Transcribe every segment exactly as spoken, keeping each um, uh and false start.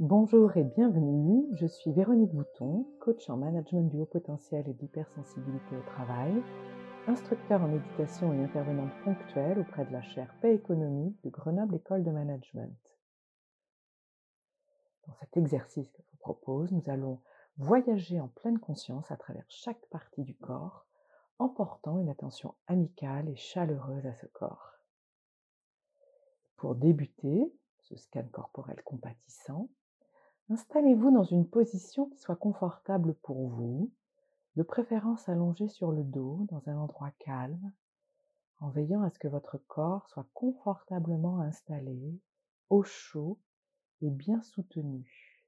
Bonjour et bienvenue, je suis Véronique Bouton, coach en management du haut potentiel et d'hypersensibilité au travail, instructeur en éducation et intervenante ponctuelle auprès de la chaire Paix-Économie de Grenoble École de Management. Dans cet exercice que je vous propose, nous allons voyager en pleine conscience à travers chaque partie du corps, en portant une attention amicale et chaleureuse à ce corps. Pour débuter ce scan corporel compatissant, installez-vous dans une position qui soit confortable pour vous, de préférence allongée sur le dos, dans un endroit calme, en veillant à ce que votre corps soit confortablement installé, au chaud et bien soutenu.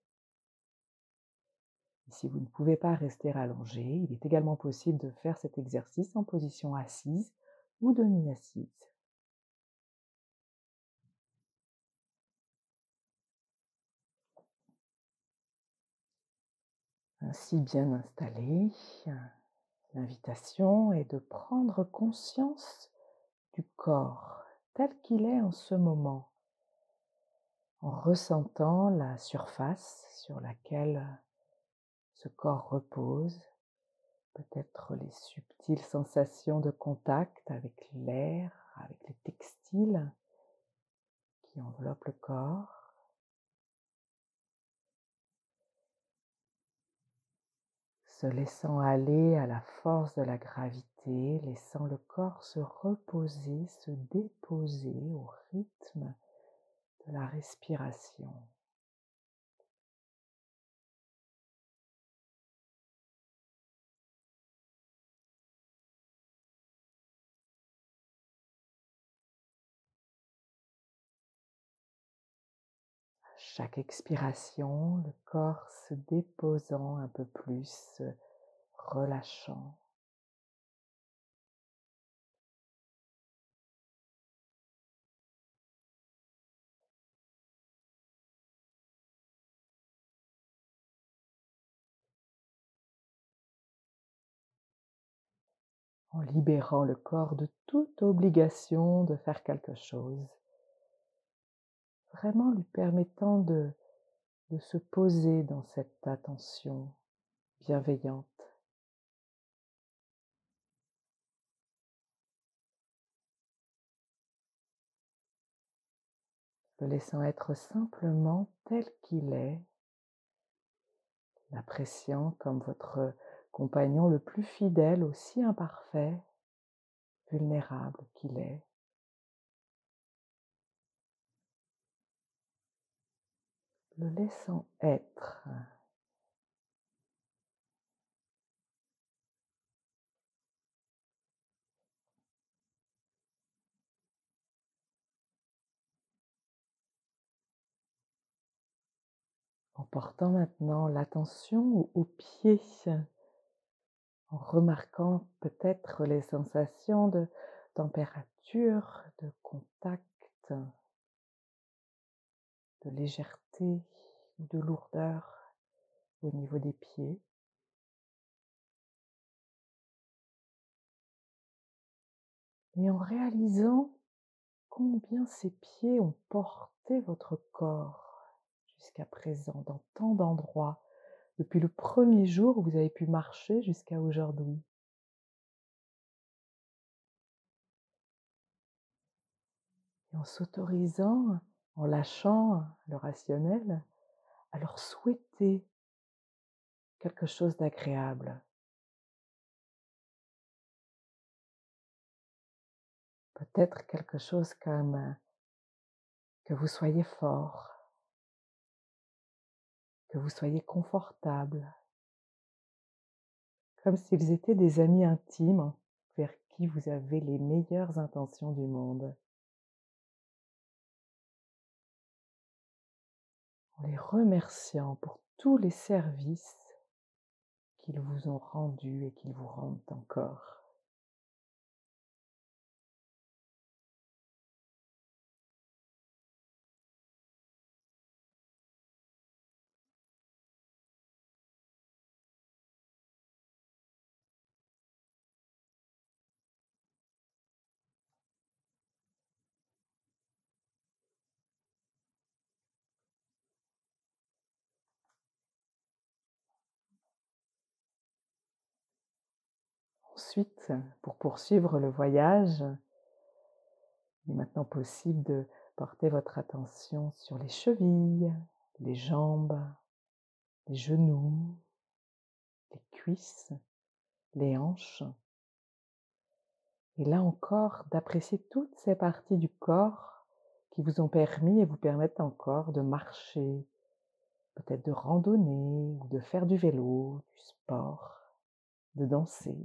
Et si vous ne pouvez pas rester allongé, il est également possible de faire cet exercice en position assise ou demi-assise. Ainsi bien installé, l'invitation est de prendre conscience du corps tel qu'il est en ce moment, en ressentant la surface sur laquelle ce corps repose, peut-être les subtiles sensations de contact avec l'air, avec les textiles qui enveloppent le corps. Se laissant aller à la force de la gravité, laissant le corps se reposer, se déposer au rythme de la respiration. Chaque expiration, le corps se déposant un peu plus, se relâchant. En libérant le corps de toute obligation de faire quelque chose, vraiment lui permettant de, de se poser dans cette attention bienveillante. Le laissant être simplement tel qu'il est, l'appréciant comme votre compagnon le plus fidèle, aussi imparfait, vulnérable qu'il est. Le laissant être. En portant maintenant l'attention aux pieds, en remarquant peut-être les sensations de température, de contact, de légèreté, de lourdeur au niveau des pieds. Et en réalisant combien ces pieds ont porté votre corps jusqu'à présent, dans tant d'endroits, depuis le premier jour où vous avez pu marcher jusqu'à aujourd'hui. Et en s'autorisant, en lâchant le rationnel, à leur souhaiter quelque chose d'agréable. Peut-être quelque chose comme que vous soyez fort, que vous soyez confortable, comme s'ils étaient des amis intimes vers qui vous avez les meilleures intentions du monde. En les remerciant pour tous les services qu'ils vous ont rendus et qu'ils vous rendent encore. ensuite, pour poursuivre le voyage, il est maintenant possible de porter votre attention sur les chevilles, les jambes, les genoux, les cuisses, les hanches. Et là encore, d'apprécier toutes ces parties du corps qui vous ont permis et vous permettent encore de marcher, peut-être de randonner ou de faire du vélo, du sport, de danser.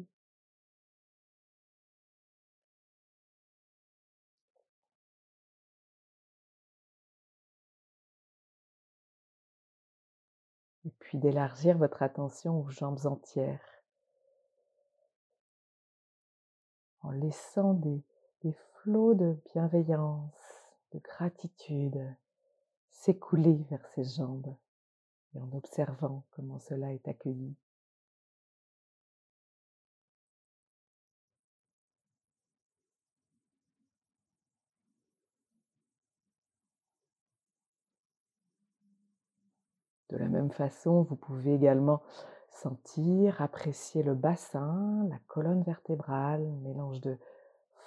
Et puis d'élargir votre attention aux jambes entières, en laissant des, des flots de bienveillance, de gratitude s'écouler vers ses jambes et en observant comment cela est accueilli. De la même façon, vous pouvez également sentir, apprécier le bassin, la colonne vertébrale, mélange de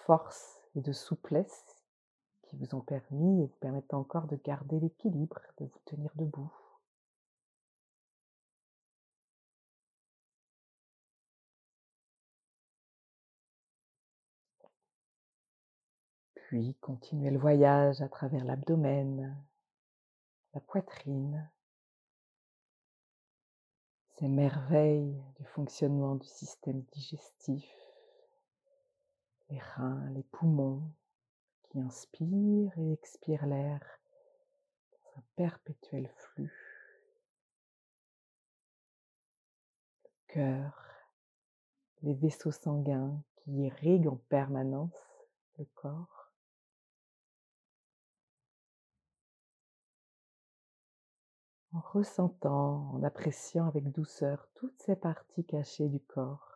force et de souplesse qui vous ont permis et vous permettent encore de garder l'équilibre, de vous tenir debout. Puis continuez le voyage à travers l'abdomen, la poitrine, ces merveilles du fonctionnement du système digestif, les reins, les poumons qui inspirent et expirent l'air dans un perpétuel flux, le cœur, les vaisseaux sanguins qui irriguent en permanence le corps. En ressentant, en appréciant avec douceur toutes ces parties cachées du corps.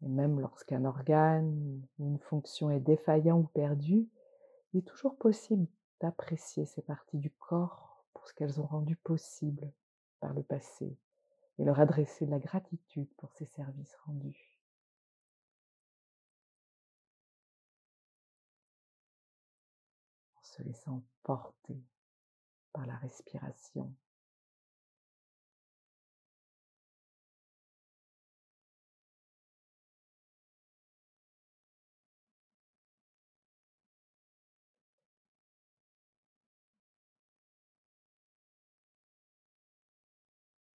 Et même lorsqu'un organe ou une fonction est défaillant ou perdu, il est toujours possible d'apprécier ces parties du corps pour ce qu'elles ont rendu possible par le passé et leur adresser de la gratitude pour ces services rendus. Se laissant porter par la respiration.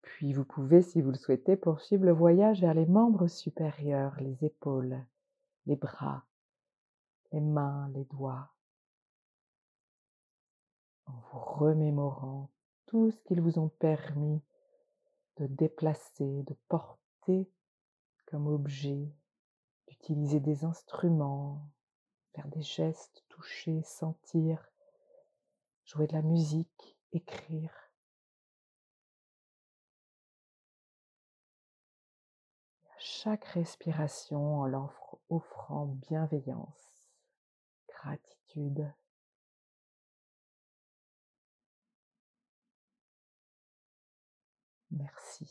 Puis vous pouvez, si vous le souhaitez, poursuivre le voyage vers les membres supérieurs, les épaules, les bras, les mains, les doigts, en vous remémorant tout ce qu'ils vous ont permis de déplacer, de porter comme objet, d'utiliser des instruments, faire des gestes, toucher, sentir, jouer de la musique, écrire. Et à chaque respiration, en leur offrant bienveillance, gratitude, merci.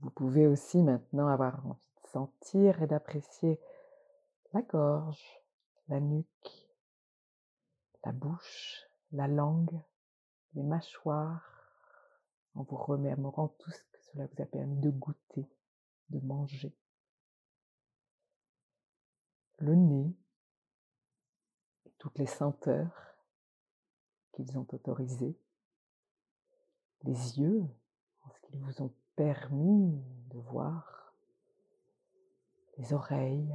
Vous pouvez aussi maintenant avoir envie de sentir et d'apprécier la gorge, la nuque, la bouche, la langue, les mâchoires, en vous remémorant tout ce que cela vous a permis de goûter, de manger. Le nez, et toutes les senteurs qu'ils ont autorisées. Les yeux, en ce qu'ils vous ont permis de voir. Les oreilles.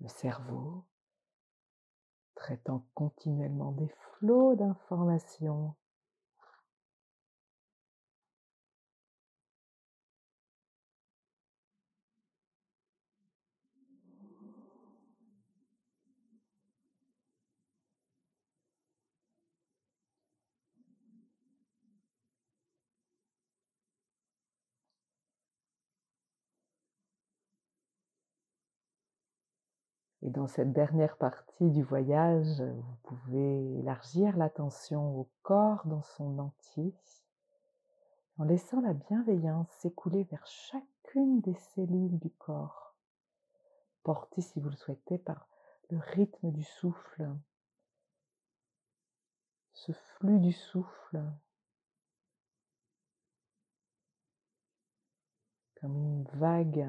Le cerveau, traitant continuellement des flots d'informations Et dans cette dernière partie du voyage, vous pouvez élargir l'attention au corps dans son entier, en laissant la bienveillance s'écouler vers chacune des cellules du corps, portée, si vous le souhaitez, par le rythme du souffle, ce flux du souffle, comme une vague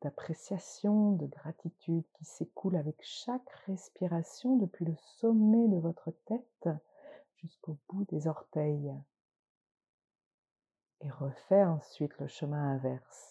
d'appréciation, de gratitude qui s'écoule avec chaque respiration depuis le sommet de votre tête jusqu'au bout des orteils. Et refait ensuite le chemin inverse.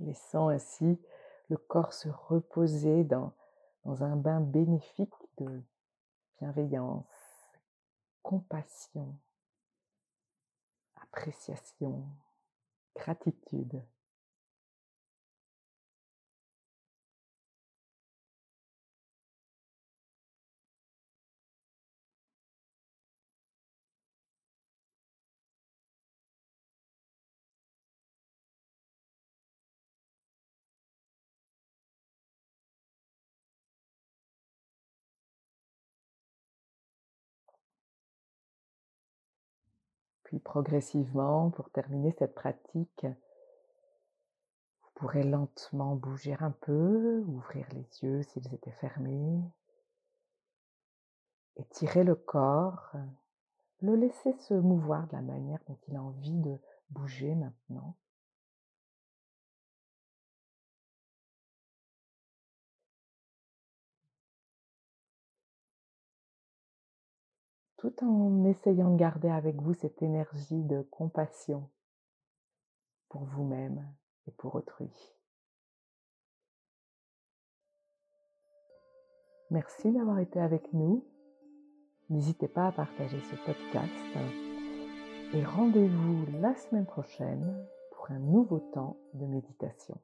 Laissant ainsi le corps se reposer dans, dans un bain bénéfique de bienveillance, compassion, appréciation, gratitude. Puis progressivement, pour terminer cette pratique, vous pourrez lentement bouger un peu, ouvrir les yeux s'ils étaient fermés, étirer le corps, le laisser se mouvoir de la manière dont il a envie de bouger maintenant. Tout en essayant de garder avec vous cette énergie de compassion pour vous-même et pour autrui. Merci d'avoir été avec nous. N'hésitez pas à partager ce podcast et rendez-vous la semaine prochaine pour un nouveau temps de méditation.